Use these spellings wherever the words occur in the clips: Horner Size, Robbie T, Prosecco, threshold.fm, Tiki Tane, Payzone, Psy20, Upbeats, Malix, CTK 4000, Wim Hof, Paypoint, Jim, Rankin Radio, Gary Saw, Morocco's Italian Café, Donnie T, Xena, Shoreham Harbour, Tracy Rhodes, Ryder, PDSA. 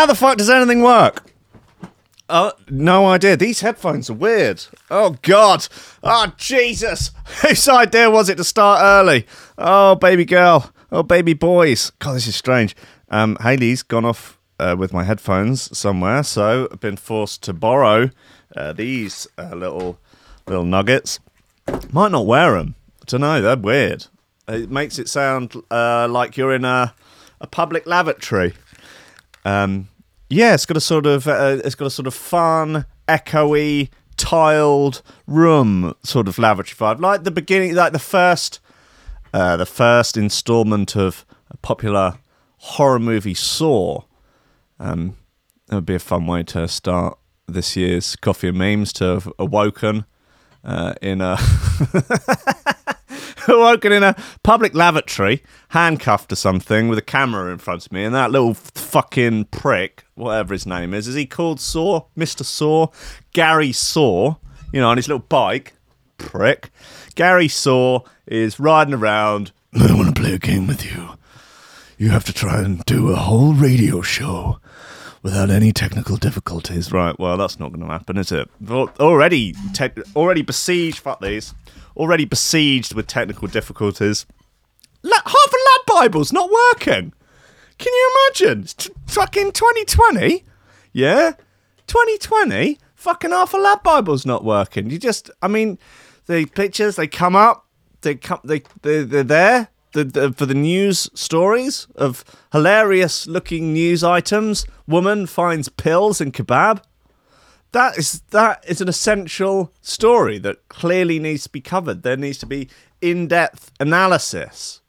How the fuck does anything work? No idea. These headphones are weird. Oh, God. Oh, Jesus. Whose idea was it to start early? Oh, baby girl. Oh, baby boys. God, this is strange. Hayley's gone off with my headphones somewhere, so I've been forced to borrow these little nuggets. Might not wear them. I don't know. They're weird. It makes it sound like you're in a public lavatory. Yeah, it's got a sort of fun, echoey, tiled room sort of lavatory vibe, like the beginning, like the first instalment of a popular horror movie, Saw. That would be a fun way to start this year's Coffee and Memes, to have awoken in a public lavatory, handcuffed to something with a camera in front of me, and that little fucking prick, whatever his name is he called Saw? Mr. Saw? Gary Saw, you know, on his little bike. Prick. Gary Saw is riding around. I want to play a game with you. You have to try and do a whole radio show without any technical difficulties. Right, well, that's not going to happen, is it? Already besieged with technical difficulties. Half a Lad Bible's not working. Can you imagine? It's fucking 2020. Yeah? 2020? Fucking half a Lad Bible's not working. You just, I mean, the pictures, they come up. They're there for the news stories of hilarious-looking news items. Woman finds pills in kebab. That is an essential story that clearly needs to be covered. There needs to be in-depth analysis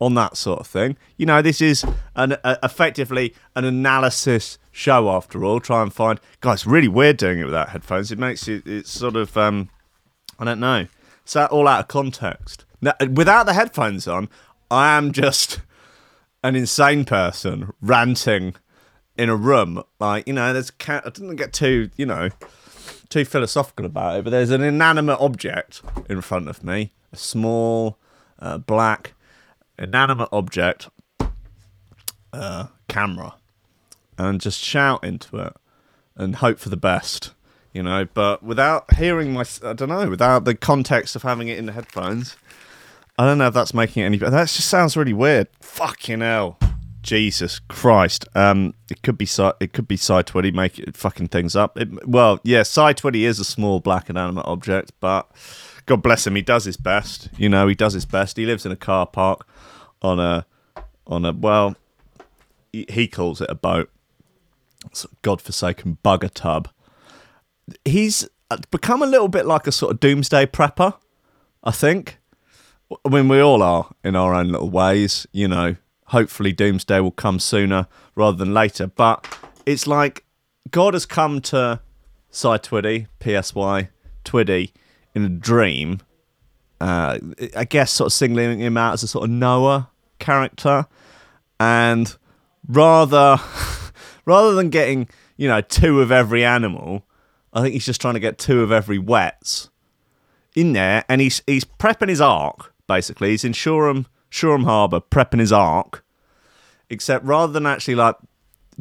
on that sort of thing. You know, this is effectively an analysis show after all. Try and find... God, it's really weird doing it without headphones. It makes it... It's sort of... I don't know. It's all out of context. Now, without the headphones on, I am just an insane person ranting... in a room, like, you know, I didn't get too philosophical about it, but there's an inanimate object in front of me, a small black inanimate object camera, and just shout into it and hope for the best, you know, but without hearing without the context of having it in the headphones, I don't know if that's making it any better. That just sounds really weird. Fucking hell. Jesus Christ! It could be Psy20 making fucking things up. Psy20 is a small black inanimate object, but God bless him, he does his best. You know, he does his best. He lives in a car park on a he calls it a boat. It's a godforsaken bugger tub. He's become a little bit like a sort of doomsday prepper, I think. I mean, we all are in our own little ways, you know. Hopefully doomsday will come sooner rather than later. But it's like God has come to Psy20, P.S.Y. Twiddy, in a dream. I guess sort of singling him out as a sort of Noah character. And rather than getting, you know, two of every animal, I think he's just trying to get two of every wets in there. And he's prepping his ark, basically. He's in Shoreham Harbour, prepping his ark, except rather than actually like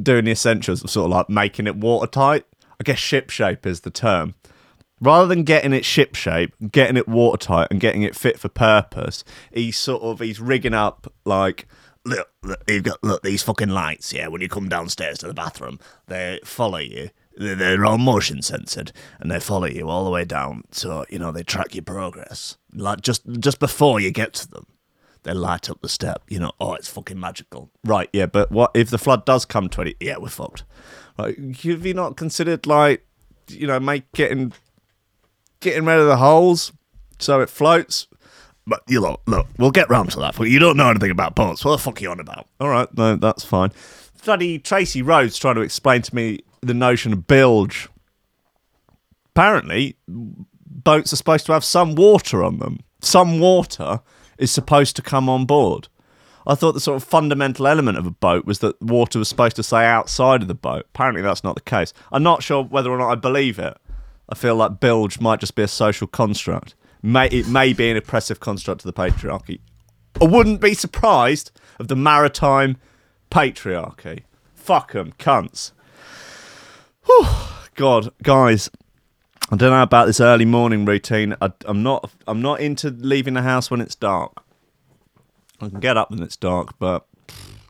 doing the essentials of sort of like making it watertight, I guess shipshape is the term. Rather than getting it shipshape, getting it watertight, and getting it fit for purpose, he's rigging up like, look, you've got these fucking lights. Yeah, when you come downstairs to the bathroom, they follow you. They're all motion censored, and they follow you all the way down. So you know they track your progress, like just before you get to them. They light up the step, you know, oh, it's fucking magical. Right, yeah, but what if the flood does come 20? Yeah, we're fucked. Like, have you not considered, like, you know, getting rid of the holes so it floats? But, you know, look, we'll get round to that. You don't know anything about boats. What the fuck are you on about? All right, no, that's fine. Bloody Tracy Rhodes trying to explain to me the notion of bilge. Apparently, boats are supposed to have some water on them. Some water... is supposed to come on board. I thought the sort of fundamental element of a boat was that water was supposed to stay outside of the boat. Apparently that's not the case. I'm not sure whether or not I believe it. I feel like bilge might just be a social construct. It may be an oppressive construct of the patriarchy. I wouldn't be surprised of the maritime patriarchy. Fuck them, cunts. Whew, God, guys, I don't know about this early morning routine. I'm not into leaving the house when it's dark. I can get up when it's dark, but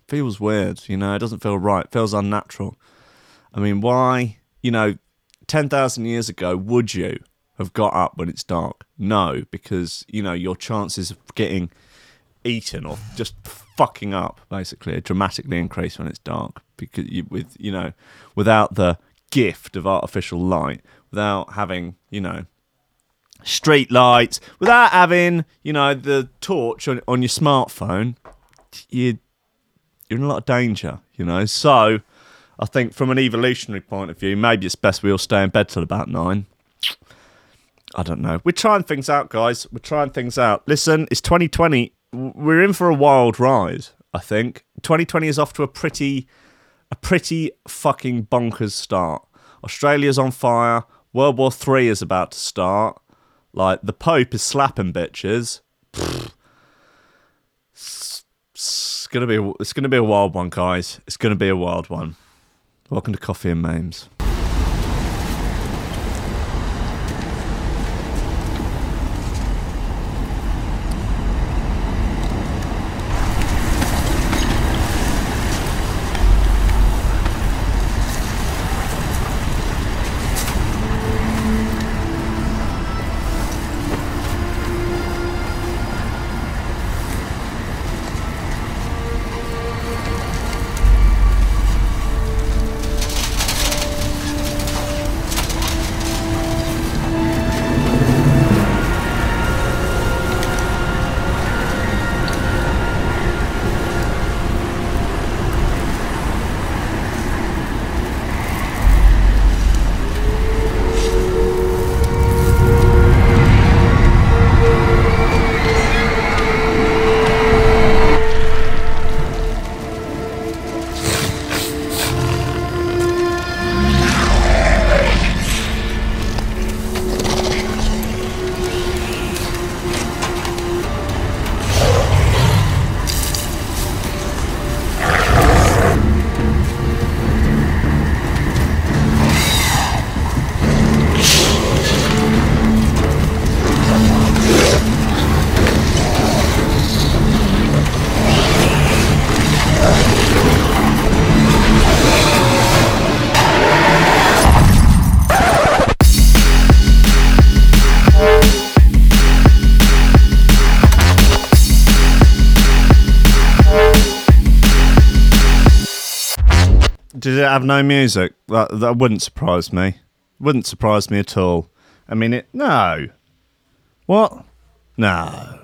feels weird, you know. It doesn't feel right. It feels unnatural. I mean, why? You know, 10,000 years ago, would you have got up when it's dark? No, because, you know, your chances of getting eaten or just fucking up, basically, are dramatically increased when it's dark. Because without the gift of artificial light, without having, you know, street lights, without having, you know, the torch on your smartphone, you're in a lot of danger, you know. So I think from an evolutionary point of view, maybe it's best we all stay in bed till about 9. I don't know. We're trying things out, guys. We're trying things out. Listen, it's 2020. We're in for a wild ride, I think. 2020 is off to a pretty fucking bonkers start. Australia's on fire. World War III is about to start. Like, the Pope is slapping bitches. Pfft. It's gonna be a wild one, guys. It's gonna be a wild one. Welcome to Coffee and Mames. Have no music. That wouldn't surprise me. Wouldn't surprise me at all. I mean, it. No. What? No.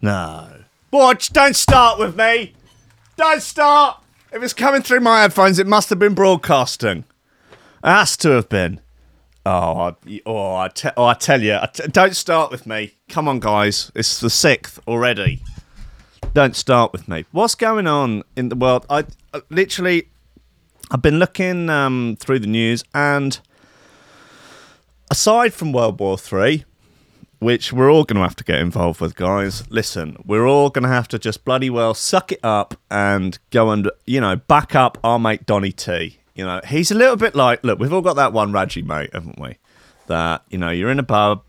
No. Watch. Don't start with me. Don't start. If it's coming through my headphones, it must have been broadcasting. It has to have been. I tell you. Don't start with me. Come on, guys. It's the 6th already. Don't start with me. What's going on in the world? I literally. I've been looking through the news, and aside from World War III, which we're all going to have to get involved with, guys, listen, we're all going to have to just bloody well suck it up and go and, you know, back up our mate Donnie T. You know, he's a little bit like, look, we've all got that one Raji mate, haven't we? That, you know, you're in a bub.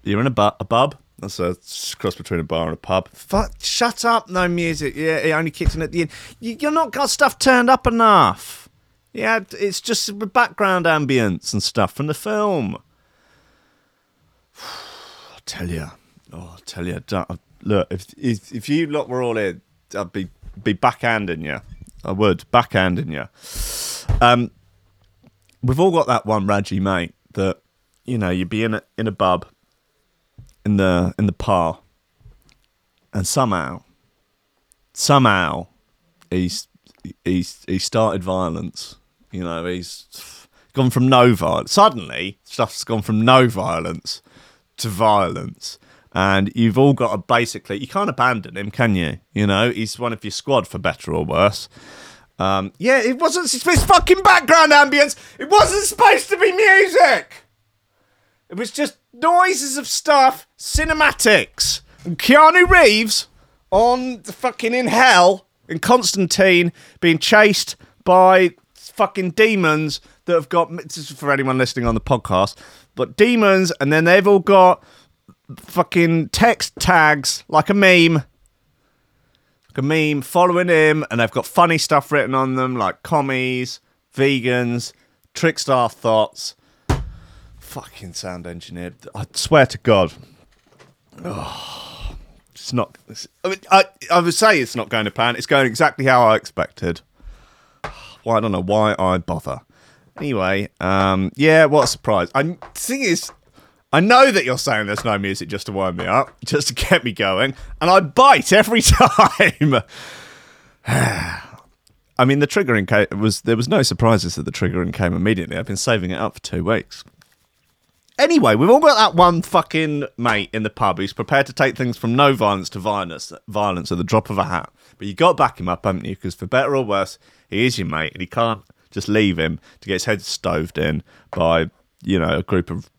That's a cross between a bar and a pub. Fuck, shut up, no music. Yeah, it only kicks in at the end. You're not got stuff turned up enough. Yeah, it's just background ambience and stuff from the film. I tell you. Look, if you lot were all in, I'd be backhanding you. I would, backhanding you. We've all got that one Raji mate that, you know, you'd be in a bub, in the par, and somehow, he started violence. You know, he's gone from no violence. Suddenly, stuff's gone from no violence to violence. And you've all got to basically... You can't abandon him, can you? You know, he's one of your squad, for better or worse. Yeah, it wasn't... It's fucking background ambience. It wasn't supposed to be music. It was just noises of stuff, cinematics. And Keanu Reeves on the fucking in hell... And Constantine being chased by fucking demons that have got, this is for anyone listening on the podcast, but demons, and then they've all got fucking text tags like a meme following him, and they've got funny stuff written on them like commies, vegans, trickstar thoughts. Fucking sound engineer, I swear to God. Oh, it's not, I mean, I would say it's not going to plan. It's going exactly how I expected. Well, I don't know why I bother. Anyway, yeah, what a surprise. The thing is, I know that you're saying there's no music just to wind me up, just to get me going, and I bite every time. I mean, the triggering came, there was no surprises that the triggering came immediately. I've been saving it up for 2 weeks. Anyway, we've all got that one fucking mate in the pub who's prepared to take things from no violence to violence at the drop of a hat. But you got to back him up, haven't you? Because for better or worse, he is your mate, and he can't just leave him to get his head stoved in by, you know, a group of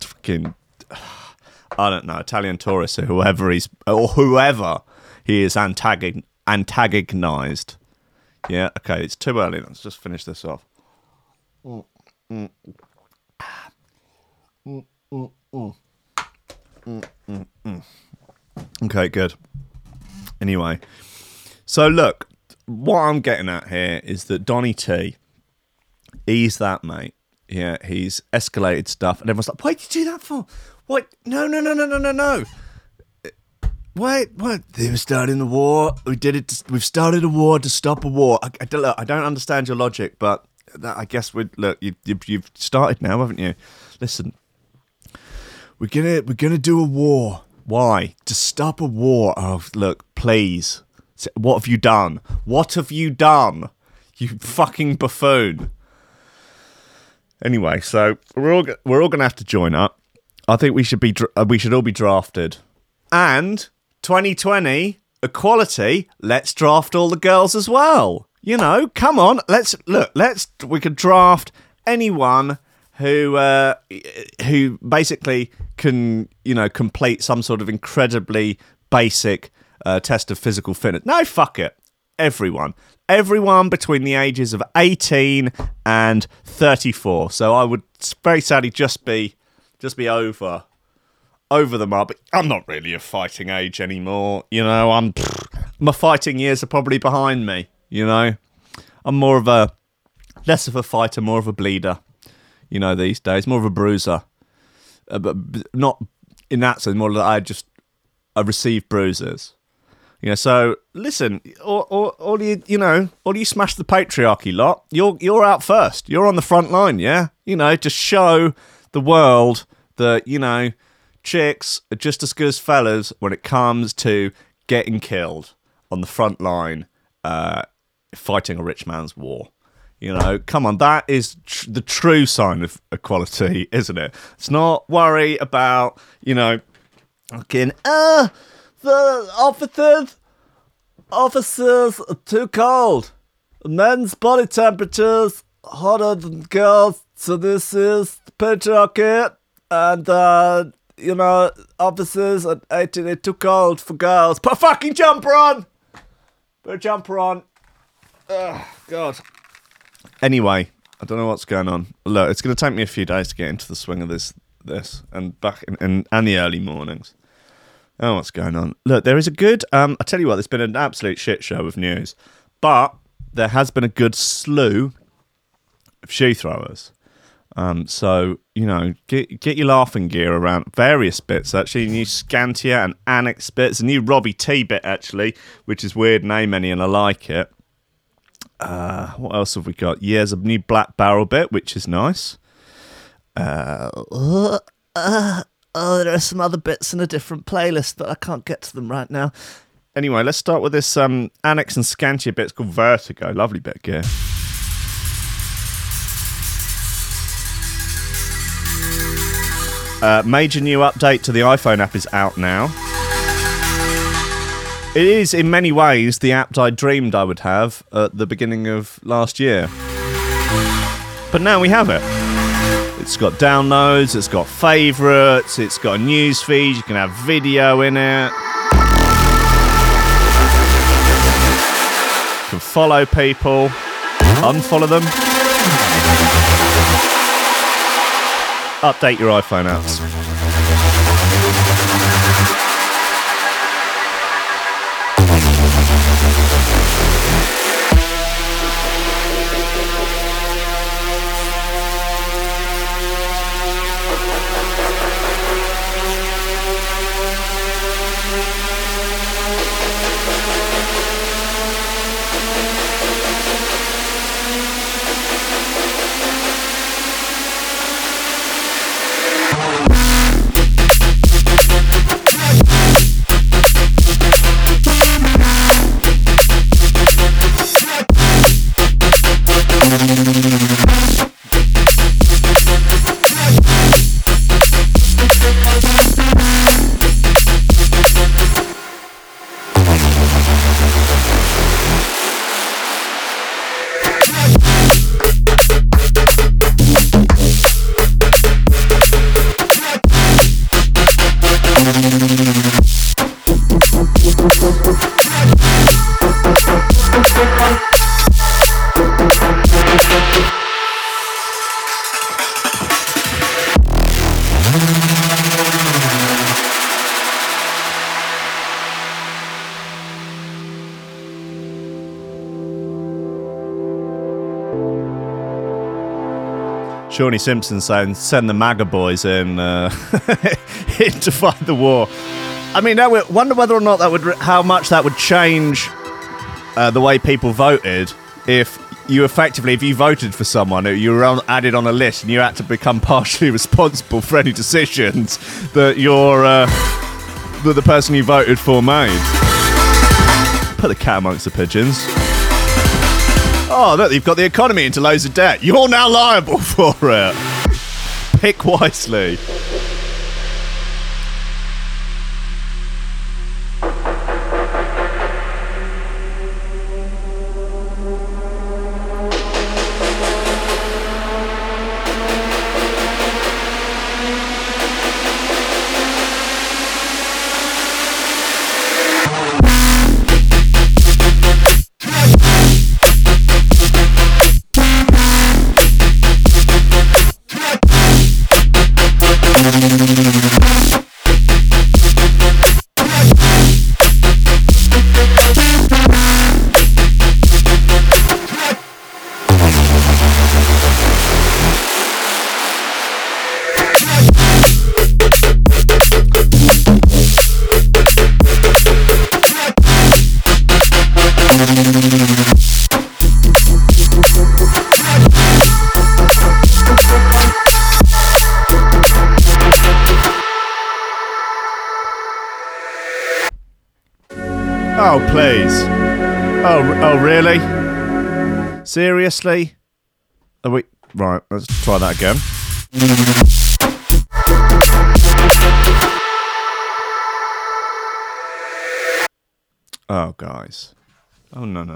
fucking, I don't know, Italian tourists or whoever he is antagonised. Yeah, okay, it's too early. Let's just finish this off. Okay, good. Anyway, so look, what I'm getting at here is that Donnie T, he's that mate. Yeah, he's escalated stuff, and everyone's like, "Why did you do that for? What? No. Wait. They were starting the war. We did it. We've started a war to stop a war." I don't understand your logic, but that, I guess we look. You've started now, haven't you? Listen, we're gonna do a war. Why? To stop a war. Oh, look, please. What have you done? What have you done? You fucking buffoon. Anyway, so we're all gonna have to join up. I think we should all be drafted. And 2020 equality. Let's draft all the girls as well. You know, come on. We could draft anyone who basically can, you know, complete some sort of incredibly basic test of physical fitness. No, fuck it. Everyone between the ages of 18 and 34. So I would very sadly just be over the mark. But I'm not really of fighting age anymore. You know, my fighting years are probably behind me. You know, I'm less of a fighter, more of a bleeder. You know, these days, more of a bruiser, but not in that sense. More that I receive bruises. You know, so listen, or you smash the patriarchy lot. You're out first. You're on the front line. Yeah, you know, just show the world that, you know, chicks are just as good as fellas when it comes to getting killed on the front line, fighting a rich man's war. You know, come on, that is the true sign of equality, isn't it? It's not worry about, you know, fucking, the officers are too cold. Men's body temperature's hotter than girls, so this is the patriarchy. And, you know, officers at 18 are too cold for girls. Put a fucking jumper on! Put a jumper on. Ugh, God. Anyway, I don't know what's going on. Look, it's going to take me a few days to get into the swing of this, and back in and the early mornings. Oh, what's going on? Look, there is a good. I tell you what, there's been an absolute shit show of news, but there has been a good slew of shoe throwers. So you know, get your laughing gear around. Various bits actually, new Scantia and Annex bits, a new Robbie T bit actually, which is weird name any, and I like it. What else have we got? Yeah, there's a new black barrel bit, which is nice. There are some other bits in a different playlist, but I can't get to them right now. Anyway, let's start with this Annex and Scantia bit. It's called Vertigo. Lovely bit of gear. Major new update to the iPhone app is out now. It is, in many ways, the app I dreamed I would have at the beginning of last year. But now we have it. It's got downloads, it's got favourites, it's got a news feed, you can have video in it. You can follow people, unfollow them. Update your iPhone apps. Shawnee Simpson saying, send the MAGA boys in to fight the war. I mean, I wonder whether or not that would, how much that would change the way people voted if you effectively, if you voted for someone, you were added on a list and you had to become partially responsible for any decisions that that the person you voted for made. Put the cat amongst the pigeons. Oh, look, you've got the economy into loads of debt. You're now liable for it. Pick wisely. Seriously? Are we... Right, let's try that again. Oh, guys. Oh, no. I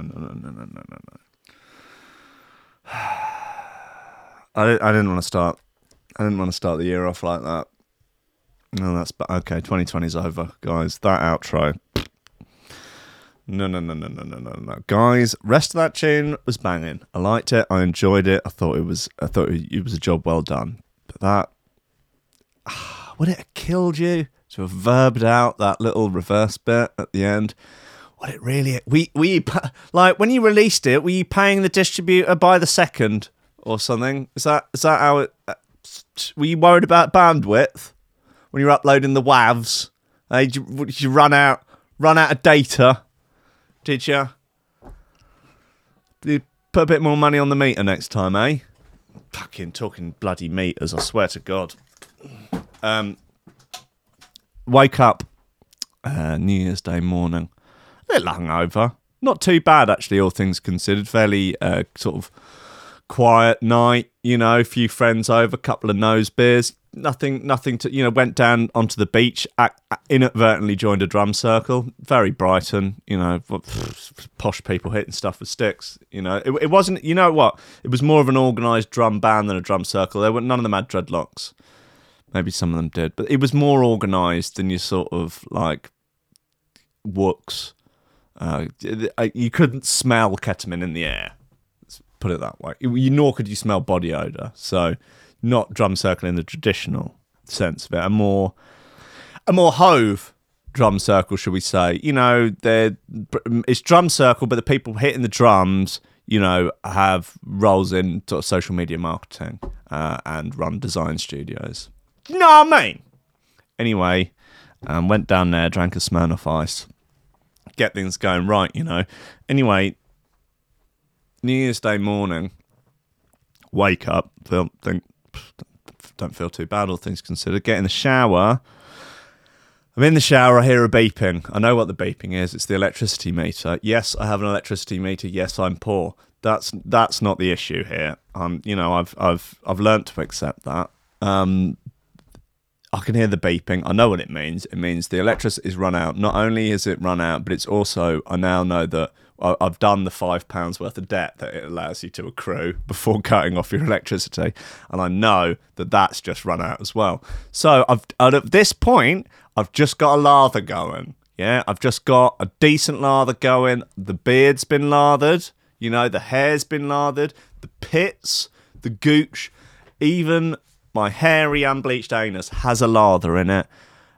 didn't want to start. I didn't want to start the year off like that. No, that's... Okay, 2020's over, guys. That outro... No. Guys, rest of that tune was banging. I liked it. I enjoyed it. I thought it was a job well done. But that... would it have killed you to have verbed out that little reverse bit at the end? Would it really... Were you, like, when you released it, were you paying the distributor by the second or something? Is that how it... Were you worried about bandwidth when you were uploading the WAVs? Did you run out of data? Did you? You put a bit more money on the meter next time, eh? Fucking talking bloody meters, I swear to God. Wake up New Year's Day morning. A little hungover. Not too bad, actually, all things considered. Fairly sort of quiet night, you know, a few friends over, couple of nose beers. Nothing to, you know, went down onto the beach, inadvertently joined a drum circle, very Brighton, you know, posh people hitting stuff with sticks, you know. It wasn't, you know what, it was more of an organised drum band than a drum circle. None of them had dreadlocks. Maybe some of them did, but it was more organised than your sort of, like, wooks. You couldn't smell ketamine in the air. put it that way. Nor could you smell body odour. So not drum circle in the traditional sense of it. A more Hove drum circle, should we say. You know, it's drum circle, but the people hitting the drums, you know, have roles in sort of social media marketing and run design studios. You know what I mean? Anyway, went down there, drank a Smirnoff Ice, get things going right, you know. Anyway, New Year's Day morning, wake up, don't feel too bad, all things considered. Get in the shower. I'm in the shower, I hear a beeping. I know what the beeping is. It's the electricity meter. Yes, I have an electricity meter. Yes, I'm poor. That's not the issue here. You know, I've learnt to accept that. I can hear the beeping. I know what it means. It means the electricity is run out. Not only is it run out, but it's also, I now know that I've done the £5 worth of debt that it allows you to accrue before cutting off your electricity. And I know that that's just run out as well. So at this point, I've just got a lather going, yeah? I've just got a decent lather going. The beard's been lathered, you know, the hair's been lathered, the pits, the gooch, even my hairy unbleached anus has a lather in it.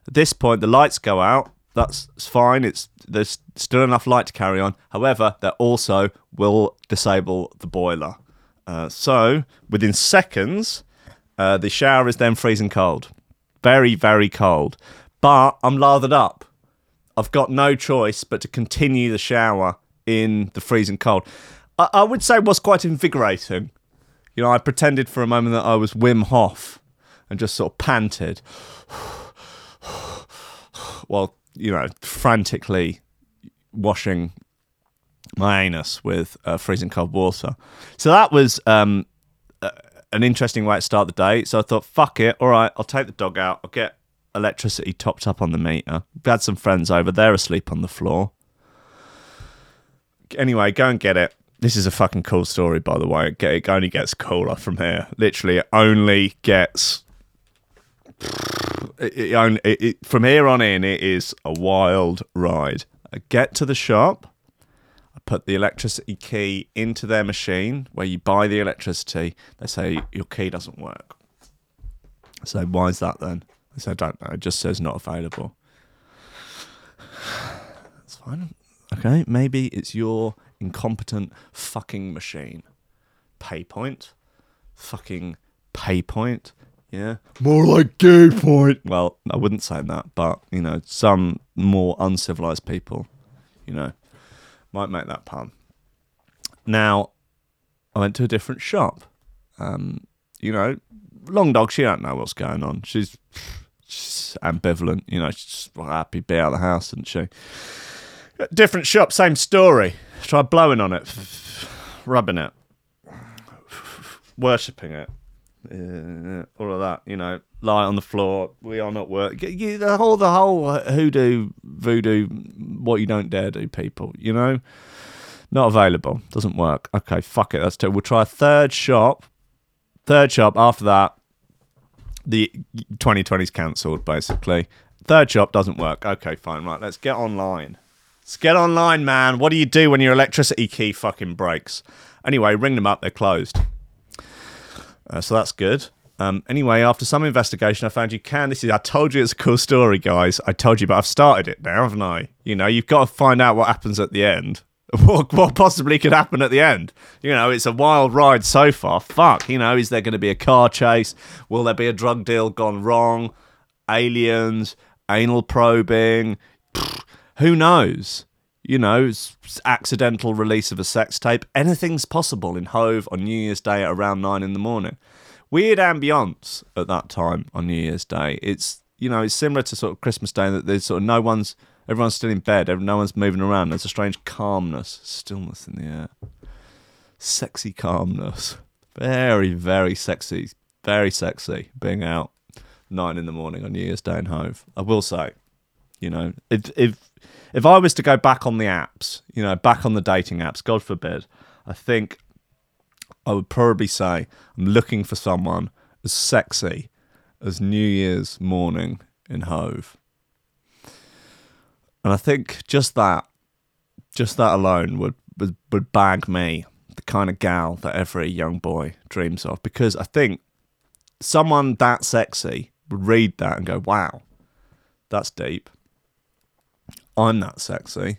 At this point, the lights go out. That's fine. There's still enough light to carry on. However, that also will disable the boiler. So within seconds, the shower is then freezing cold. Very, very cold. But I'm lathered up. I've got no choice but to continue the shower in the freezing cold. I would say it was quite invigorating. You know, I pretended for a moment that I was Wim Hof and just sort of panted while, you know, frantically washing my anus with freezing cold water. So that was an interesting way to start the day. So I thought, fuck it. All right, I'll take the dog out. I'll get electricity topped up on the meter. We had some friends over, they're asleep on the floor. Anyway, go and get it. This is a fucking cool story, by the way. It only gets cooler from here. Literally, it only gets... from here on in, it is a wild ride. I get to the shop. I put the electricity key into their machine where you buy the electricity. They say, your key doesn't work. I say, why is that then? I said, I don't know. It just says not available. That's fine. Okay, maybe it's your incompetent fucking machine. Paypoint. Fucking Paypoint. Yeah. More like gay point. Well, I wouldn't say that, but, you know, some more uncivilized people, you know, might make that pun. Now, I went to a different shop. You know, long dog, she don't know what's going on. She's ambivalent, you know, she's just happy to be out of the house, isn't she? Different shop, same story. Try blowing on it, rubbing it, worshipping it, all of that, you know, lie on the floor, we are not work. The whole hoodoo, voodoo, what you don't dare do, people, you know? Not available, doesn't work. Okay, fuck it, that's terrible. We'll try a third shop. Third shop, after that, the 2020's cancelled, basically. Third shop doesn't work. Okay, fine, right, let's get online. Let's get online, man. What do you do when your electricity key fucking breaks? Anyway, ring them up, they're closed. So that's good. Anyway, after some investigation, I found you can. I told you it's a cool story, guys. I told you, but I've started it now, haven't I? You know, you've got to find out what happens at the end. What possibly could happen at the end? You know, it's a wild ride so far. Fuck, you know, is there going to be a car chase? Will there be a drug deal gone wrong? Aliens? Anal probing? Pfft, who knows? You know, it's accidental release of a sex tape. Anything's possible in Hove on New Year's Day at around 9 a.m. Weird ambience at that time on New Year's Day. It's, you know, it's similar to sort of Christmas Day in that there's sort of everyone's still in bed. No one's moving around. There's a strange calmness, stillness in the air. Sexy calmness. Very, very sexy. Very sexy being out 9 a.m. on New Year's Day in Hove. I will say, you know, if I was to go back on the apps, you know, back on the dating apps, God forbid, I think I would probably say I'm looking for someone as sexy as New Year's morning in Hove. And I think just that alone would bag me the kind of gal that every young boy dreams of, because I think someone that sexy would read that and go, wow, that's deep. I'm that sexy.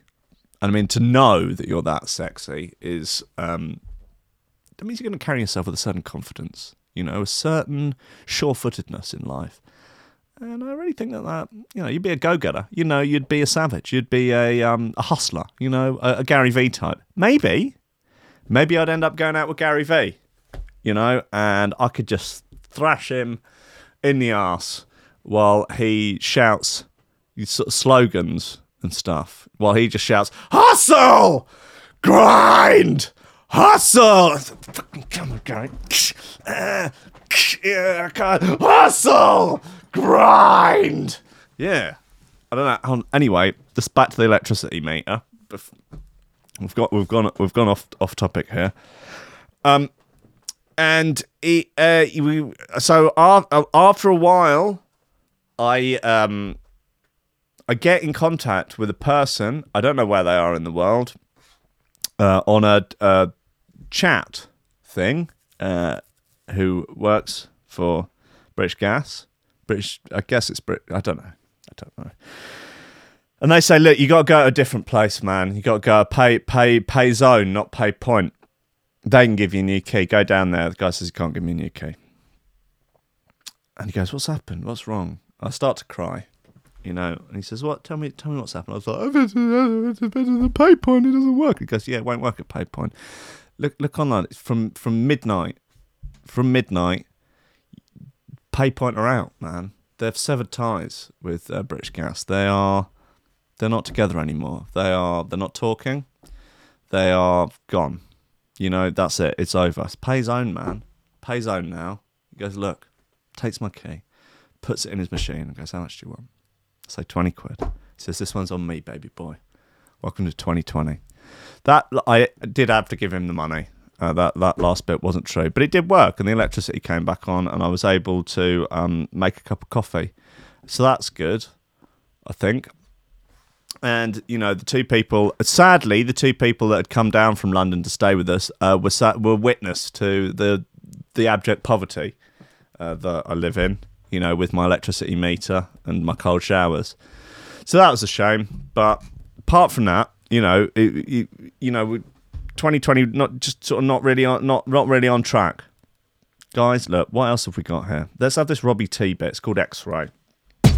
And I mean, to know that you're that sexy is, that means you're going to carry yourself with a certain confidence, you know, a certain sure-footedness in life. And I really think that, you know, you'd be a go-getter. You know, you'd be a savage. You'd be a hustler, you know, a Gary V type. Maybe I'd end up going out with Gary V, you know, and I could just thrash him in the arse while he shouts these sort of slogans and stuff, while he just shouts, hustle! Grind! Hustle! Fucking come on, Gary. I can't. Hustle! Grind! Yeah. I don't know. Anyway, just back to the electricity meter. We've gone off topic here. And after a while, I get in contact with a person. I don't know where they are in the world. On a chat thing, who works for British Gas. I guess it's British. I don't know. And they say, look, you got to go to a different place, man. You got to go Payzone, not Paypoint. They can give you a new key. Go down there. The guy says, he can't give me a new key. And he goes, what's happened? What's wrong? I start to cry. You know, and he says, "What? Tell me what's happened." I was like, "Oh, it's better than Paypoint. It doesn't work." He goes, "Yeah, it won't work at Paypoint. Look online. It's from midnight. Paypoint are out, man. They've severed ties with British Gas. They're not together anymore. They're not talking. They are gone. You know, that's it. It's over. It's Payzone, man. Payzone now." He goes, "Look," takes my key, puts it in his machine, and goes, "How much do you want?" I say 20 quid. He says, this one's on me, baby boy. Welcome to 2020. That, I did have to give him the money. That last bit wasn't true. But it did work, and the electricity came back on, and I was able to make a cup of coffee. So that's good, I think. And, you know, the two people that had come down from London to stay with us were witness to the abject poverty that I live in. You know, with my electricity meter and my cold showers. So that was a shame. But apart from that, you know, you know, 2020 not really on track. Guys, look, what else have we got here? Let's have this Robbie T bit. It's called X-Ray. For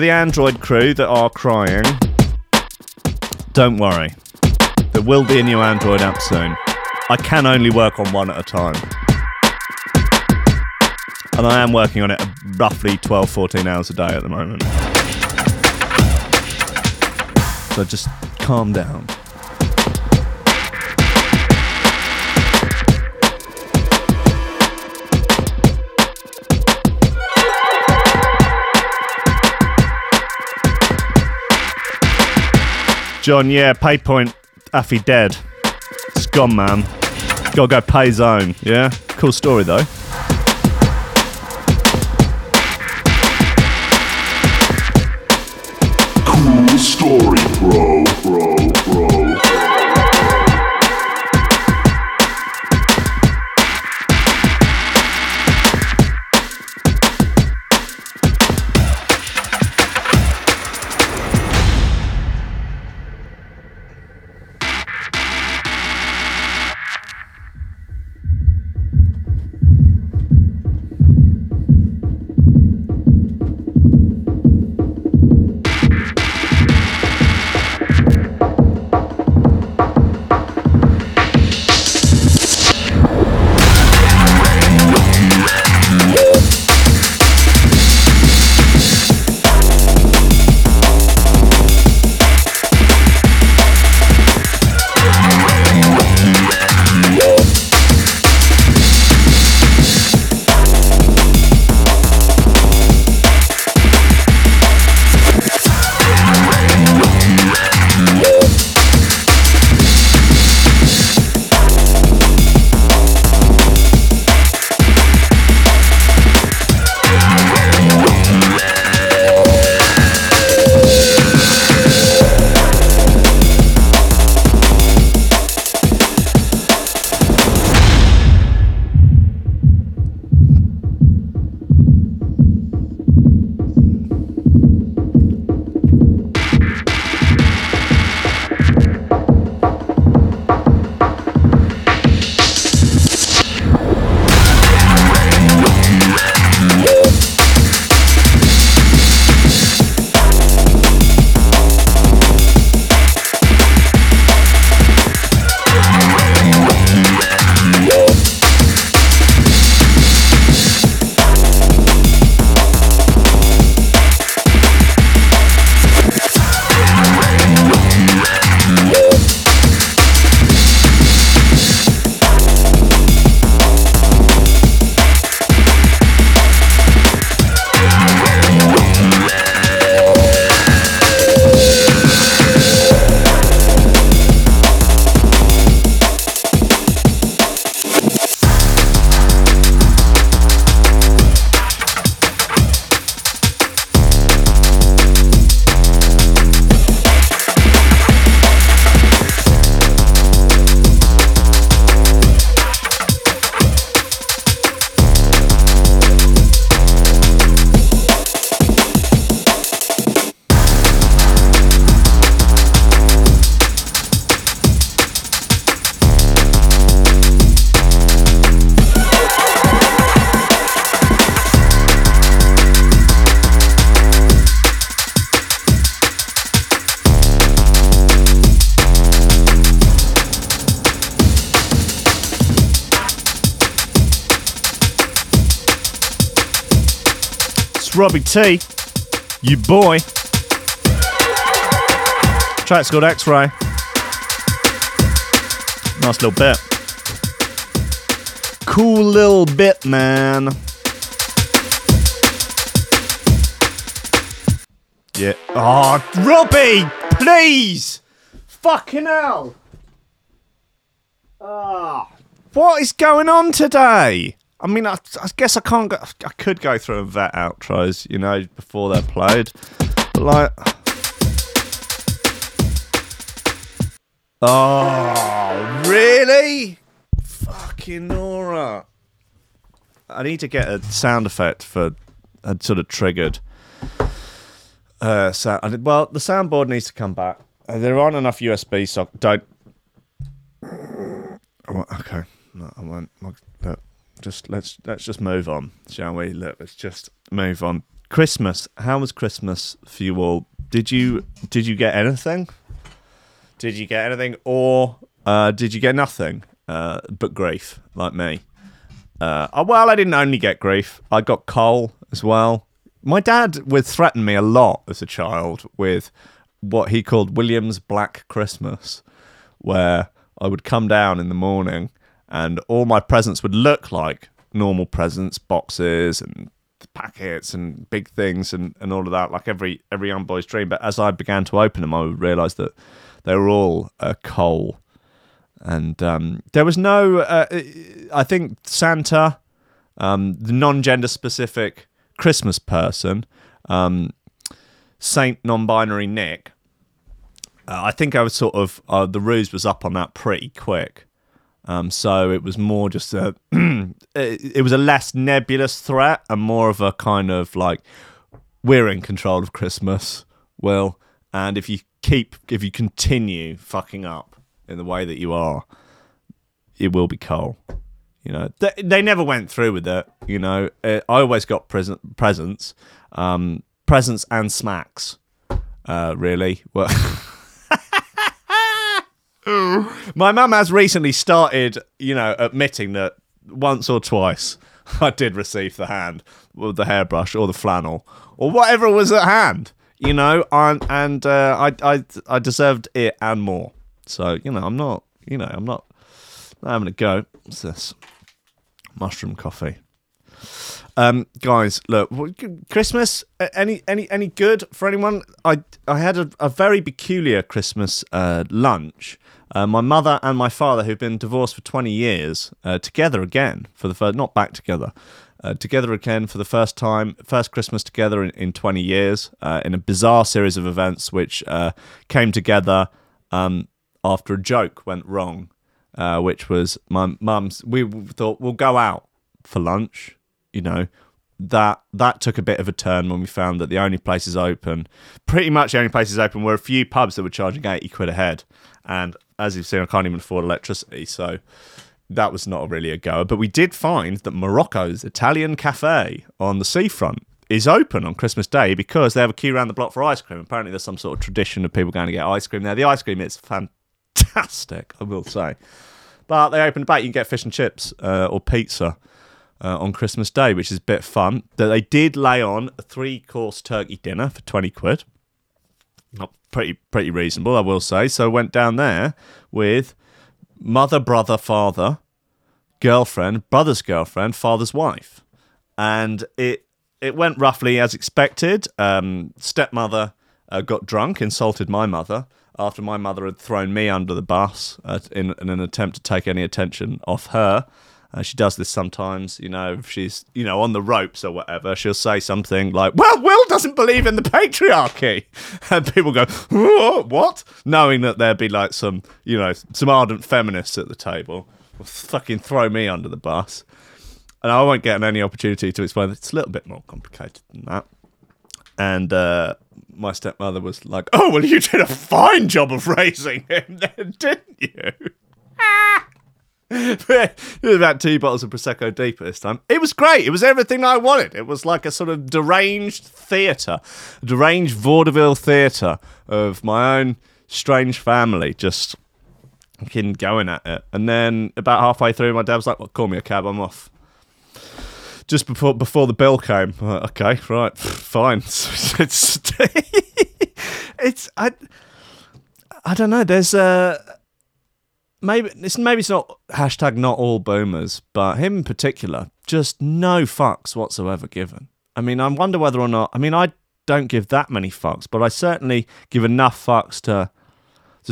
the Android crew that are crying, don't worry. There will be a new Android app soon. I can only work on one at a time. And I am working on it roughly 12, 14 hours a day at the moment. So just calm down. John, yeah, Paypoint, Affy dead. It's gone, man. Gotta go Payzone, yeah? Cool story, though. Cool story, bro. That's Robbie T, you boy. Track's called X-Ray. Nice little bit. Cool little bit, man. Yeah. Oh, Robbie, please! Fucking hell! What is going on today? I mean, I guess I can't go... I could go through and vet outros, you know, before they're played. But, like... Oh, really? Fucking aura. I need to get a sound effect for a sort of triggered... sound. Well, the soundboard needs to come back. There aren't enough USB sockets. Don't... Okay. No, I won't... Look. Just let's just move on, shall we? Look, let's just move on. Christmas. How was Christmas for you all? Did you get anything? Did you get anything, or did you get nothing? But grief, like me. Well, I didn't only get grief. I got coal as well. My dad would threaten me a lot as a child with what he called William's Black Christmas, where I would come down in the morning. And all my presents would look like normal presents, boxes and packets and big things and all of that, like every young boy's dream. But as I began to open them, I would realise that they were all coal. And there was no, I think Santa, the non-gender specific Christmas person, Saint non-binary Nick, I think I was sort of, the ruse was up on that pretty quick. So it was more just a, it was a less nebulous threat and more of a kind of like, we're in control of Christmas, Will, and if you continue fucking up in the way that you are, it will be coal. You know, they never went through with it. You know, I always got presents and smacks, really. Well. My mum has recently started, you know, admitting that once or twice I did receive the hand with the hairbrush or the flannel or whatever was at hand, you know, I deserved it and more. So, you know, I'm not having a go. What's this? Mushroom coffee. Guys, look, Christmas, any good for anyone? I had a very peculiar Christmas lunch. My mother and my father, who've been divorced for 20 years, together again for the first, not back together, together again for the first time, first Christmas together in 20 years, in a bizarre series of events which came together after a joke went wrong, which was my mum's. We thought we'll go out for lunch. You know, that took a bit of a turn when we found that pretty much the only places open were a few pubs that were charging 80 quid a head. And as you've seen, I can't even afford electricity. So that was not really a goer. But we did find that Morocco's Italian Café on the seafront is open on Christmas Day because they have a queue around the block for ice cream. Apparently there's some sort of tradition of people going to get ice cream there. The ice cream is fantastic, I will say. But they opened about, you can get fish and chips or pizza. On Christmas Day, which is a bit fun, that they did lay on a 3-course turkey dinner for 20 quid. Not pretty reasonable, I will say. So I went down there with mother, brother, father, girlfriend, brother's girlfriend, father's wife. And it went roughly as expected. Stepmother got drunk, insulted my mother, after my mother had thrown me under the bus in an attempt to take any attention off her. She does this sometimes, you know, if she's, you know, on the ropes or whatever, she'll say something like, well, Will doesn't believe in the patriarchy. And people go, what? Knowing that there'd be like some, you know, some ardent feminists at the table will fucking throw me under the bus. And I won't get any opportunity to explain that. It's a little bit more complicated than that. And my stepmother was like, oh, well, you did a fine job of raising him then, didn't you? It was about 2 bottles of Prosecco deep at this time. It was great. It was everything I wanted. It was like a sort of deranged vaudeville theatre of my own strange family, just fucking going at it. And then about halfway through, my dad was like, well, call me a cab, I'm off. just before the bell came. I'm like, okay, right, fine. I don't know. There's maybe it's not hashtag not all boomers, but him in particular, just no fucks whatsoever given. I mean, I wonder whether or not. I mean, I don't give that many fucks, but I certainly give enough fucks to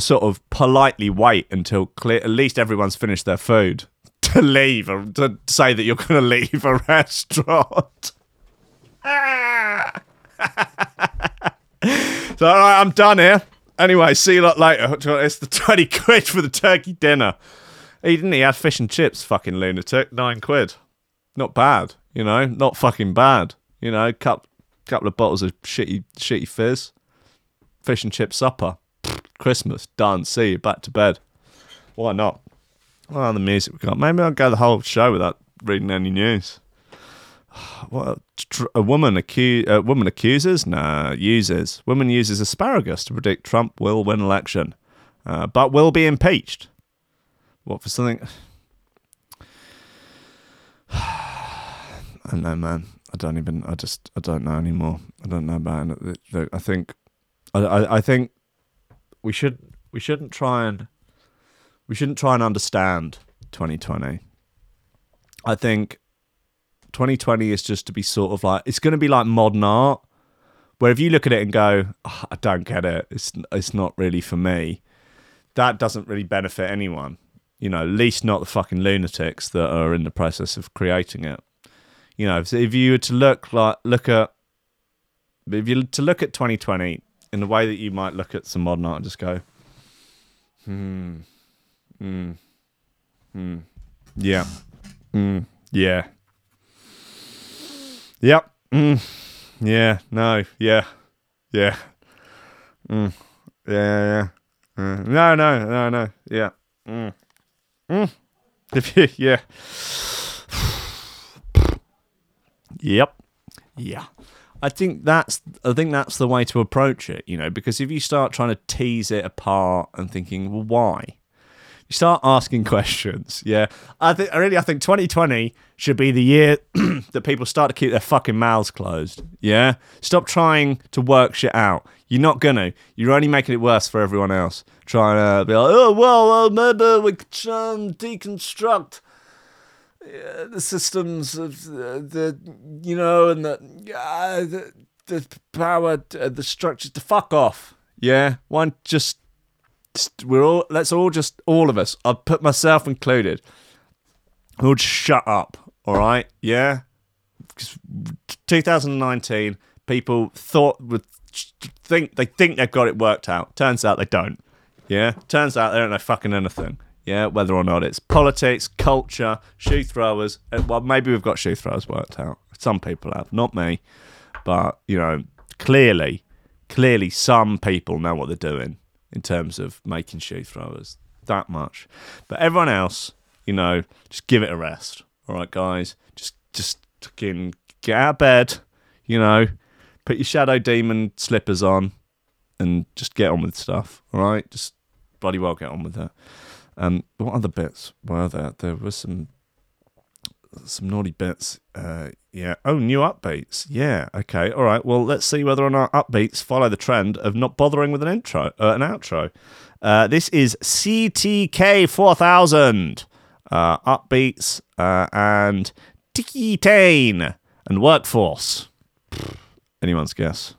sort of politely wait until at least everyone's finished their food to leave, or to say that you're going to leave a restaurant. So, all right, I'm done here. Anyway, see you lot later. It's the 20 quid for the turkey dinner. He didn't. He had fish and chips, fucking lunatic. 9 quid. Not bad, you know. Not fucking bad. You know, couple of bottles of shitty fizz. Fish and chip supper. Christmas. Done. See you. Back to bed. Why not? Oh, the music we got. Maybe I'll go the whole show without reading any news. What a woman accuses? Nah, uses. Woman uses asparagus to predict Trump will win election, but will be impeached. What for something? I don't know, man. I don't know anymore. I don't know about it. I think we shouldn't try and understand 2020. I think 2020 is just to be sort of like, it's going to be like modern art, where if you look at it and go, oh, I don't get it, it's not really for me, that doesn't really benefit anyone, you know, at least not the fucking lunatics that are in the process of creating it. You know, if you were to look at 2020 in the way that you might look at some modern art and just go, I think that's the way to approach it, you know, because if you start trying to tease it apart and thinking, well, why? You start asking questions, yeah. I think 2020 should be the year that people start to keep their fucking mouths closed, yeah? Stop trying to work shit out. You're not going to. You're only making it worse for everyone else. Trying to be like, oh, well, maybe we could deconstruct the systems of the power, the structures, to fuck off. Yeah, all of us, I'll put myself included, we'll just shut up, all right? Yeah? 'Cause 2019, people think they've got it worked out. Turns out they don't. Yeah? Turns out they don't know fucking anything. Yeah, whether or not it's politics, culture, shoe throwers. Well, maybe we've got shoe throwers worked out. Some people have, not me. But, you know, clearly some people know what they're doing in terms of making shoe throwers. That much. But everyone else, you know, just give it a rest. All right, guys? Just fucking get out of bed, you know, put your shadow demon slippers on and just get on with stuff, all right? Just bloody well get on with that. What other bits were there? There were some naughty bits. Yeah. Oh, new Upbeats. Yeah. Okay. All right. Well, let's see whether or not Upbeats follow the trend of not bothering with an outro. This is CTK 4000, Upbeats, and Tiki Tane and Workforce. Anyone's guess.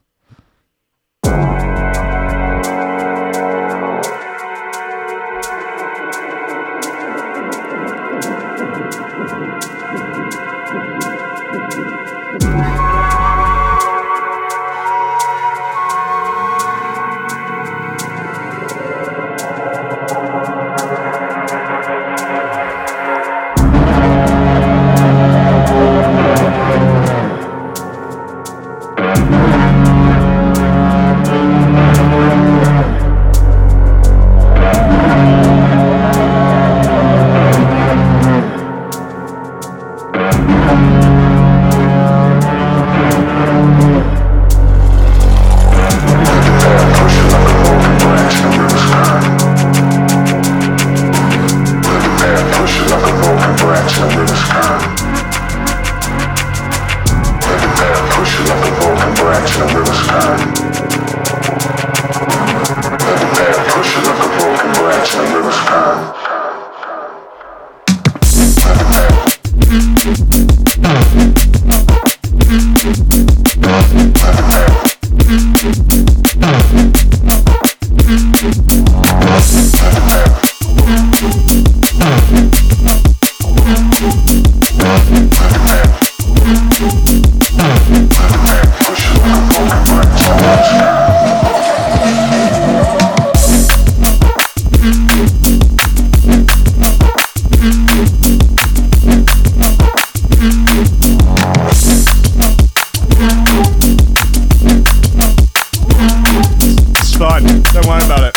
fine. Don't worry about it.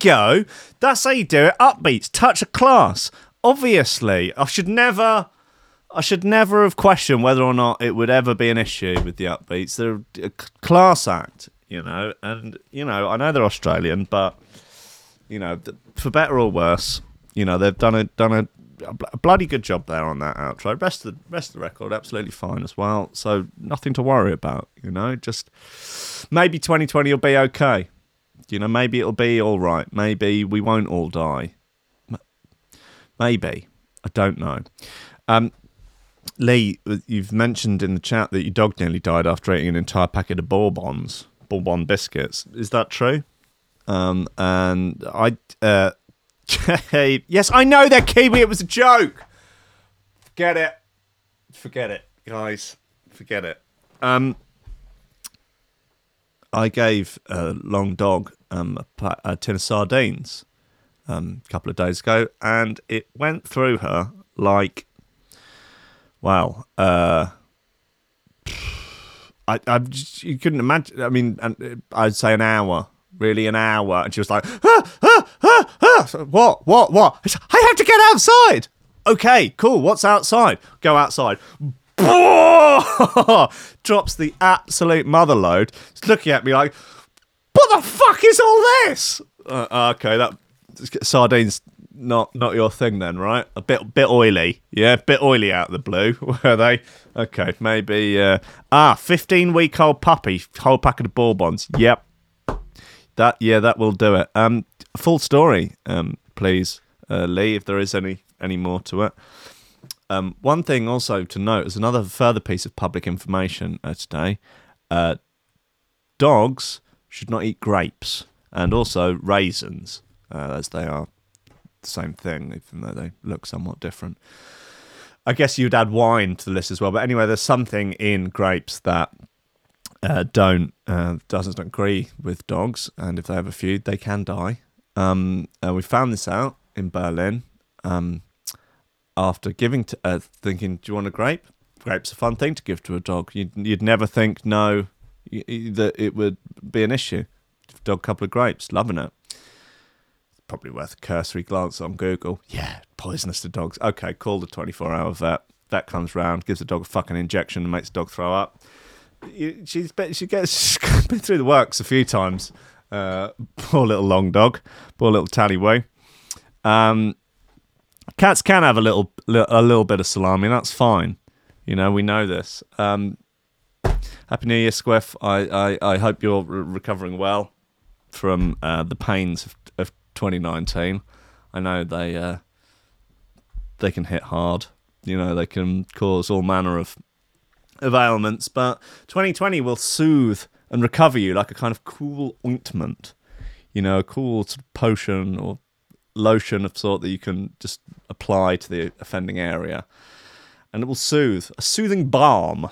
Go. That's how you do it. Upbeats, touch of class. Obviously, I should never have questioned whether or not it would ever be an issue with the Upbeats. They're a class act, you know. And you know, I know they're Australian, but you know, for better or worse, you know, they've done a bloody good job there on that outro. Rest of the record, absolutely fine as well. So nothing to worry about, you know. Just maybe 2020 will be okay. You know, maybe it'll be all right. Maybe we won't all die. Maybe. I don't know. Lee, you've mentioned in the chat that your dog nearly died after eating an entire packet of Bourbon biscuits. Is that true? And I... yes, I know they're Kiwi. It was a joke. Forget it, guys. Forget it. I gave a long dog a tin of sardines a couple of days ago, and it went through her like, wow. I just, you couldn't imagine. I mean, I'd say an hour, and she was like, ah. What? I have to get outside. Okay, cool. What's outside? Go outside. Drops the absolute mother load. It's looking at me like, what the fuck is all this? Okay, that sardines not your thing then, right? A bit oily, yeah, bit oily out of the blue. Were they? Okay, maybe. 15-week-old puppy, whole packet of Bourbons. Yep, that will do it. Full story, please. Lee, if there is any more to it. One thing also to note is another further piece of public information today. Dogs should not eat grapes and also raisins, as they are the same thing, even though they look somewhat different. I guess you'd add wine to the list as well. But anyway, there's something in grapes that doesn't agree with dogs, and if they have a feud, they can die. We found this out in Berlin after giving to thinking, do you want a grape? Grape's a fun thing to give to a dog. You'd never think that it would be an issue. Dog, couple of grapes, loving it. Probably worth a cursory glance on Google. Yeah, poisonous to dogs. Okay, call the 24-hour vet. That comes round, gives the dog a fucking injection and makes the dog throw up. She's been through the works a few times. Poor little long dog. Poor little tallyway. Cats can have a little bit of salami. That's fine. You know, we know this. Happy New Year, Squiff. I hope you're recovering well from the pains of 2019. I know they can hit hard. You know, they can cause all manner of ailments, but 2020 will soothe and recover you like a kind of cool ointment, you know, a cool sort of potion or lotion of sort that you can just apply to the offending area, and it will soothe, a soothing balm,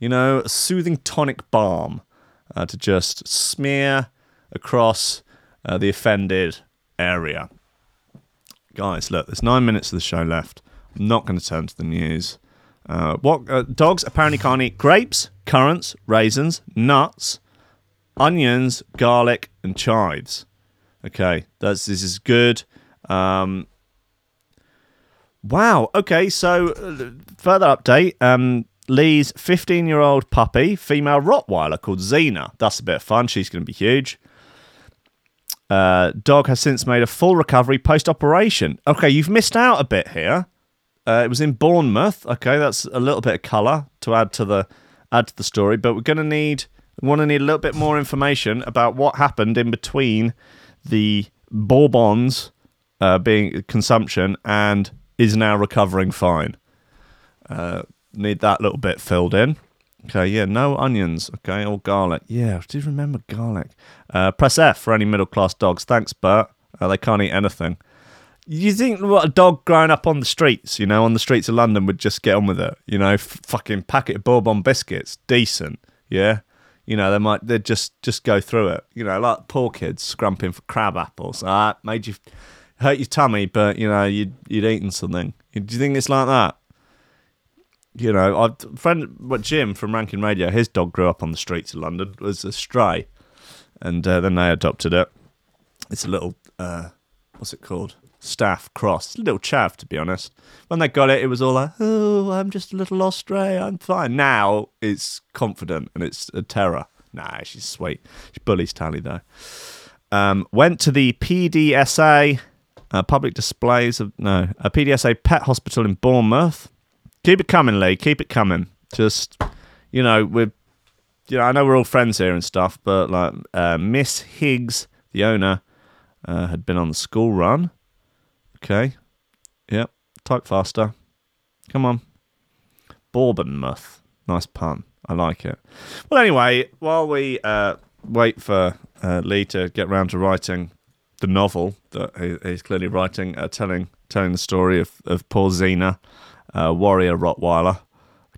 you know, a soothing tonic balm to just smear across the offended area. Guys, look, there's 9 minutes of the show left. I'm not going to turn to the news. Dogs apparently can't eat grapes, currants, raisins, nuts, onions, garlic, and chives. Okay, this is good. Wow. Okay, so further update. Lee's 15-year-old puppy, female Rottweiler called Xena. That's a bit of fun. She's going to be huge. Dog has since made a full recovery post-operation. Okay, you've missed out a bit here. It was in Bournemouth. Okay, that's a little bit of colour to add to the story, but we're going to need a little bit more information about what happened in between the Bourbon's being consumption and is now recovering fine. Need that little bit filled in. Okay, yeah, no onions. Okay, all garlic. Yeah, I do remember garlic. Press F for any middle-class dogs. Thanks, Bert. They can't eat anything. You think what a dog growing up on the streets, you know, on the streets of London would just get on with it, you know, fucking packet of Bourbon biscuits, decent, yeah? You know, they'd just go through it, you know, like poor kids scrumping for crab apples. Made you hurt your tummy, but, you know, you'd eaten something. Do you think it's like that? You know, Jim from Rankin Radio, his dog grew up on the streets of London, was a stray, and then they adopted it. It's a little, what's it called? Staff cross, a little chav, to be honest. When they got it was all like, oh, I'm just a little Australia, I'm fine. Now it's confident and it's a terror. Nah, she's sweet. She bullies Tally though. Went to the PDSA public displays of a PDSA pet hospital in Bournemouth. Keep it coming, Lee. Keep it coming. Just, you know, I know we're all friends here and stuff, but like Miss Higgs, the owner, had been on the school run. Okay, yep, type faster. Come on. Bournemouth. Nice pun. I like it. Well, anyway, while we wait for Lee to get round to writing the novel that he's clearly writing, telling the story of poor Xena, warrior Rottweiler.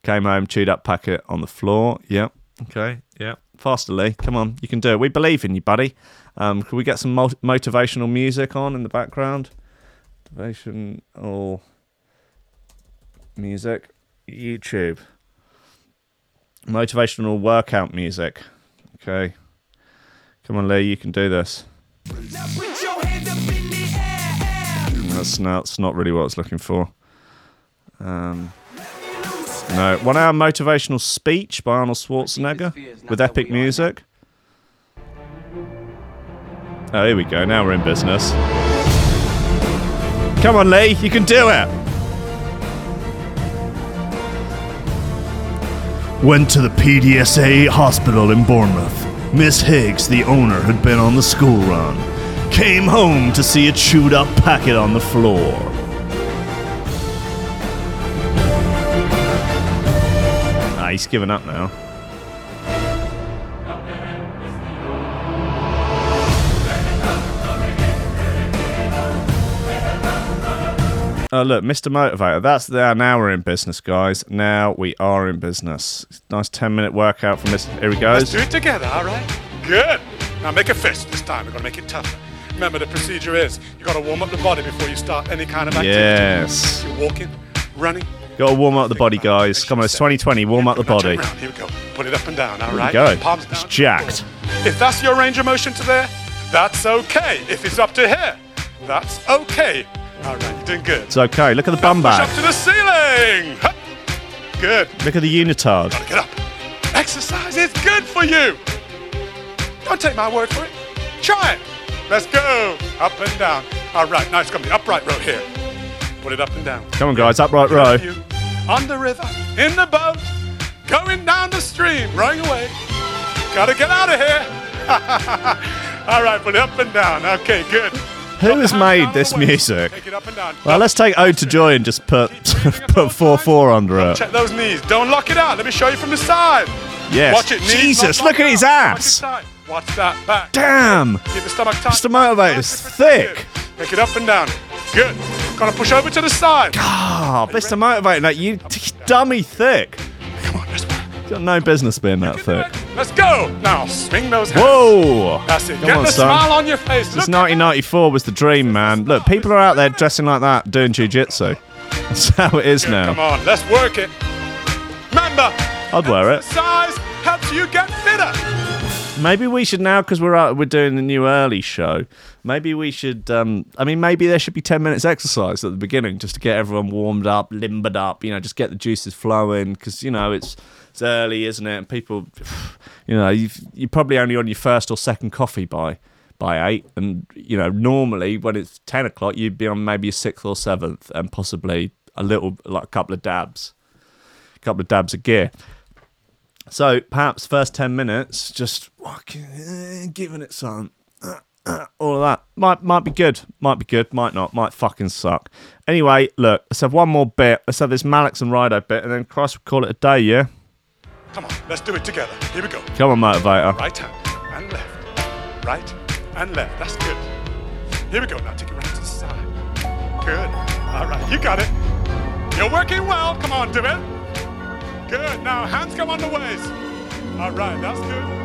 Came home, chewed up packet on the floor. Yep, okay, yep. Faster, Lee. Come on, you can do it. We believe in you, buddy. Can we get some motivational music on in the background? Motivational music, YouTube. Motivational workout music. Okay. Come on, Lee, you can do this. Now put your hand up in the air. That's not really what I was looking for. No. 1 hour motivational speech by Arnold Schwarzenegger with epic music. Oh, here we go. Now we're in business. Come on, Lee, you can do it. Went to the PDSA hospital in Bournemouth. Miss Higgs, the owner, had been on the school run. came home to see a chewed-up packet on the floor. Ah, he's given up now. Oh, look, Mr. Motivator. That's there. Now we're in business, guys. Now we are in business. Nice 10-minute workout from Mr. Here we go. Let's do it together, all right? Good. Now make a fist this time. We've got to make it tougher. Remember, the procedure is you've got to warm up the body before you start any kind of activity. Yes. You're walking, running. Got to warm up the body, guys. Come on, it's 2020. Warm up the body. Here we go. Put it up and down, all right? Here we go. Palms down. It's jacked. If that's your range of motion to there, that's okay. If it's up to here, that's okay. All right, you're doing good. It's okay. Look at the bum back. Push up to the ceiling. Hup. Good. Look at the unitard. Gotta get up. Exercise is good for you. Don't take my word for it. Try it. Let's go. Up and down. All right, now it's going to be upright row here. Put it up and down. Come on, guys. Upright row. On the river, in the boat, going down the stream, rowing away. Gotta get out of here. All right, put it up and down. Okay, good. Who has made this music? Well, let's take Ode to Joy and just put 4-4 under it. Check those knees. Don't lock it out. Let me show you from the side. Yes. Watch it. Jesus, look at his ass. Watch that back. Damn. Keep the stomach tight. Mr. Motivator's thick. Pick it up and down. Good. Gonna push over to the side. God, Mr. Motivator, like you dummy thick. Come on, let's go. Got no business being that thick. Let's go! Now, swing those hands. Whoa! That's it. Come Get on, the son. Smile on your face. This 1994 was the dream, man. Look, people are out there dressing like that, doing jiu-jitsu. That's how it is now. Come on, let's work it. Remember, I'd wear it. Size helps you get fitter. Maybe we should now, because we're doing the new early show, maybe we should, maybe there should be 10 minutes exercise at the beginning just to get everyone warmed up, limbered up, just get the juices flowing, because, it's early, isn't it? And people, you're probably only on your first or second coffee by 8. And, normally when it's 10 o'clock, you'd be on maybe your 6th or 7th and possibly a couple of dabs of gear. So perhaps first 10 minutes, just fucking giving it some. All of that might be good, might not, might fucking suck. Anyway, look, let's have one more bit. Let's have this Malix and Ryder bit, and then Christ, we'll call it a day, yeah? Come on, let's do it together. Here we go. Come on, Motivator. Right hand and left. Right and left. That's good. Here we go. Now take it right to the side. Good. All right, you got it. You're working well. Come on, do it. Good. Now hands come on the waist. All right, that's good.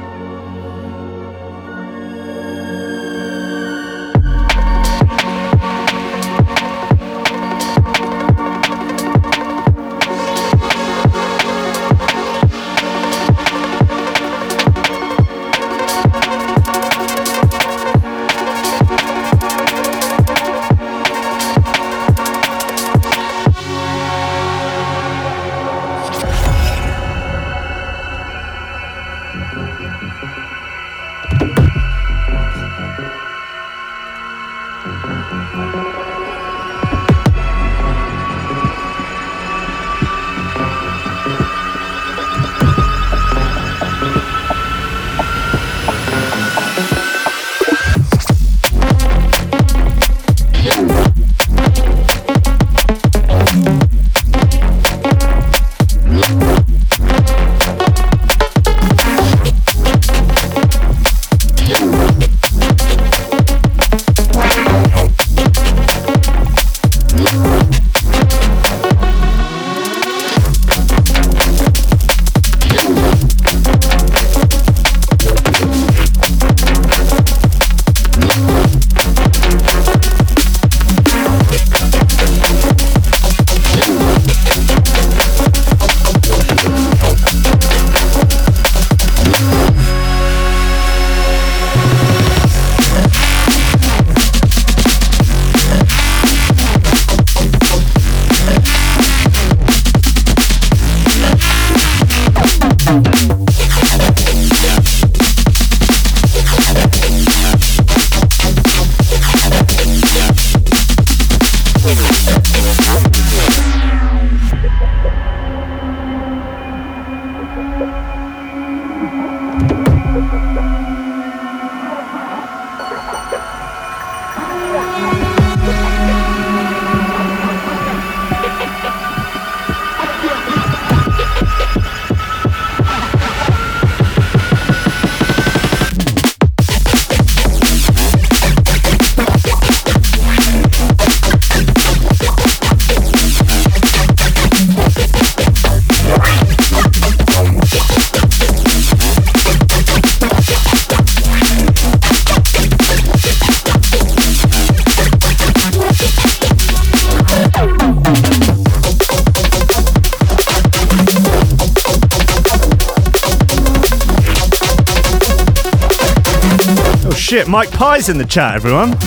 shit. Mike Pye's in the chat, everyone. This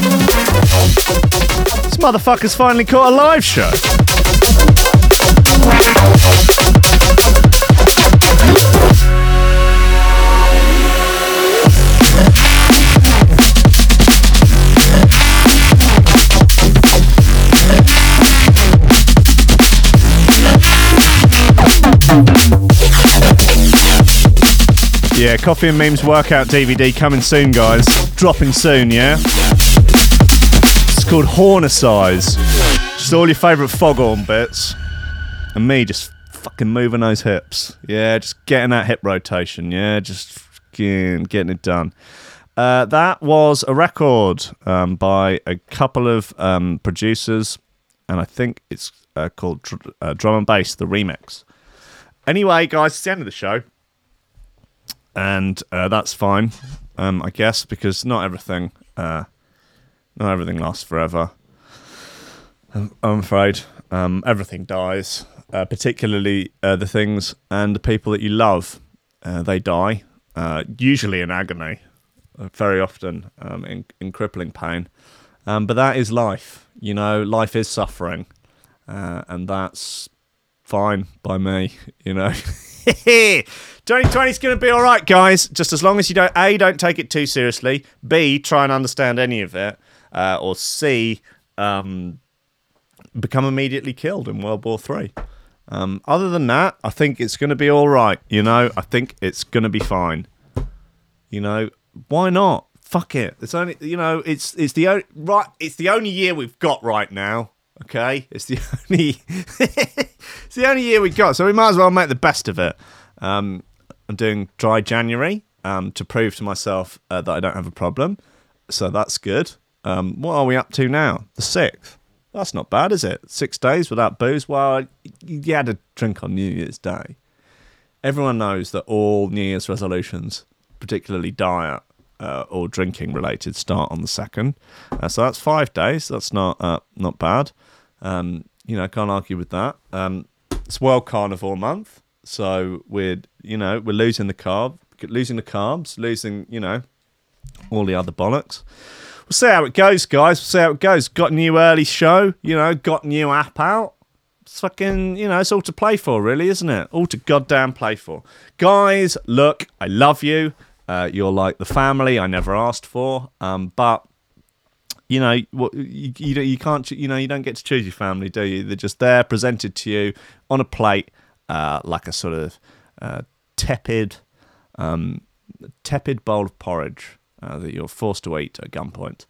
motherfucker's finally caught a live show. Yeah, Coffee and Memes workout DVD coming soon, guys. Dropping soon, yeah? It's called Horner Size. Just all your favourite foghorn bits. And me just fucking moving those hips. Yeah, just getting that hip rotation. Yeah, just fucking getting it done. That was a record by a couple of producers. And I think it's called Drum and Bass, the remix. Anyway, guys, it's the end of the show. And that's fine, I guess, because not everything lasts forever. I'm afraid everything dies, particularly the things and the people that you love. They die, usually in agony, very often in crippling pain. But that is life. You know, life is suffering, and that's fine by me. You know. 2020's going to be all right, guys, just as long as you don't, A, don't take it too seriously, B, try and understand any of it, or C, become immediately killed in World War III. Other than that, I think it's going to be all right, you know? I think it's going to be fine. You know, why not? Fuck it. It's only, you know, it's the only year we've got right now. Okay, it's the only year we got, so we might as well make the best of it. I'm doing dry January to prove to myself that I don't have a problem, so that's good. What are we up to now? The 6th. That's not bad, is it? 6 days without booze. Well, you had a drink on New Year's Day. Everyone knows that all New Year's resolutions, particularly diet or drinking related, start on the 2nd. So that's 5 days. That's not bad. You know, can't argue with that. It's World Carnivore Month, so we're losing the carbs, losing, you know, all the other bollocks. We'll see how it goes, guys. We'll see how it goes. Got a new early show, you know, got a new app out. It's fucking, you know, it's all to play for, really, isn't it? All to goddamn play for. Guys, look, I love you. You're like the family I never asked for, but. You know, you can't. You know, you don't get to choose your family, do you? They're just there, presented to you on a plate, like a sort of tepid bowl of porridge that you're forced to eat at gunpoint.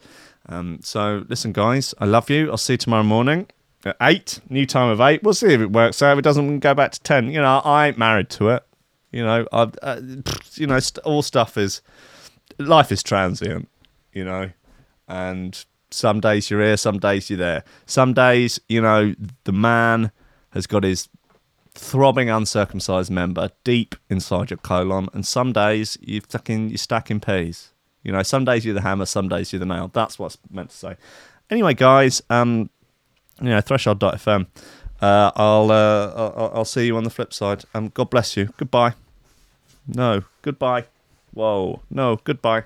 So, listen, guys, I love you. I'll see you tomorrow morning at 8, new time of 8. We'll see if it works out. If it doesn't, we can go back to 10. You know, I ain't married to it. You know, all stuff is. Life is transient. You know. And some days you're here, some days you're there. Some days, you know, the man has got his throbbing uncircumcised member deep inside your colon. And some days you're stacking peas. You know, some days you're the hammer, some days you're the nail. That's what's meant to say. Anyway, guys, you know, threshold.fm. I'll see you on the flip side. God bless you. Goodbye. No. Goodbye. Whoa. No. Goodbye.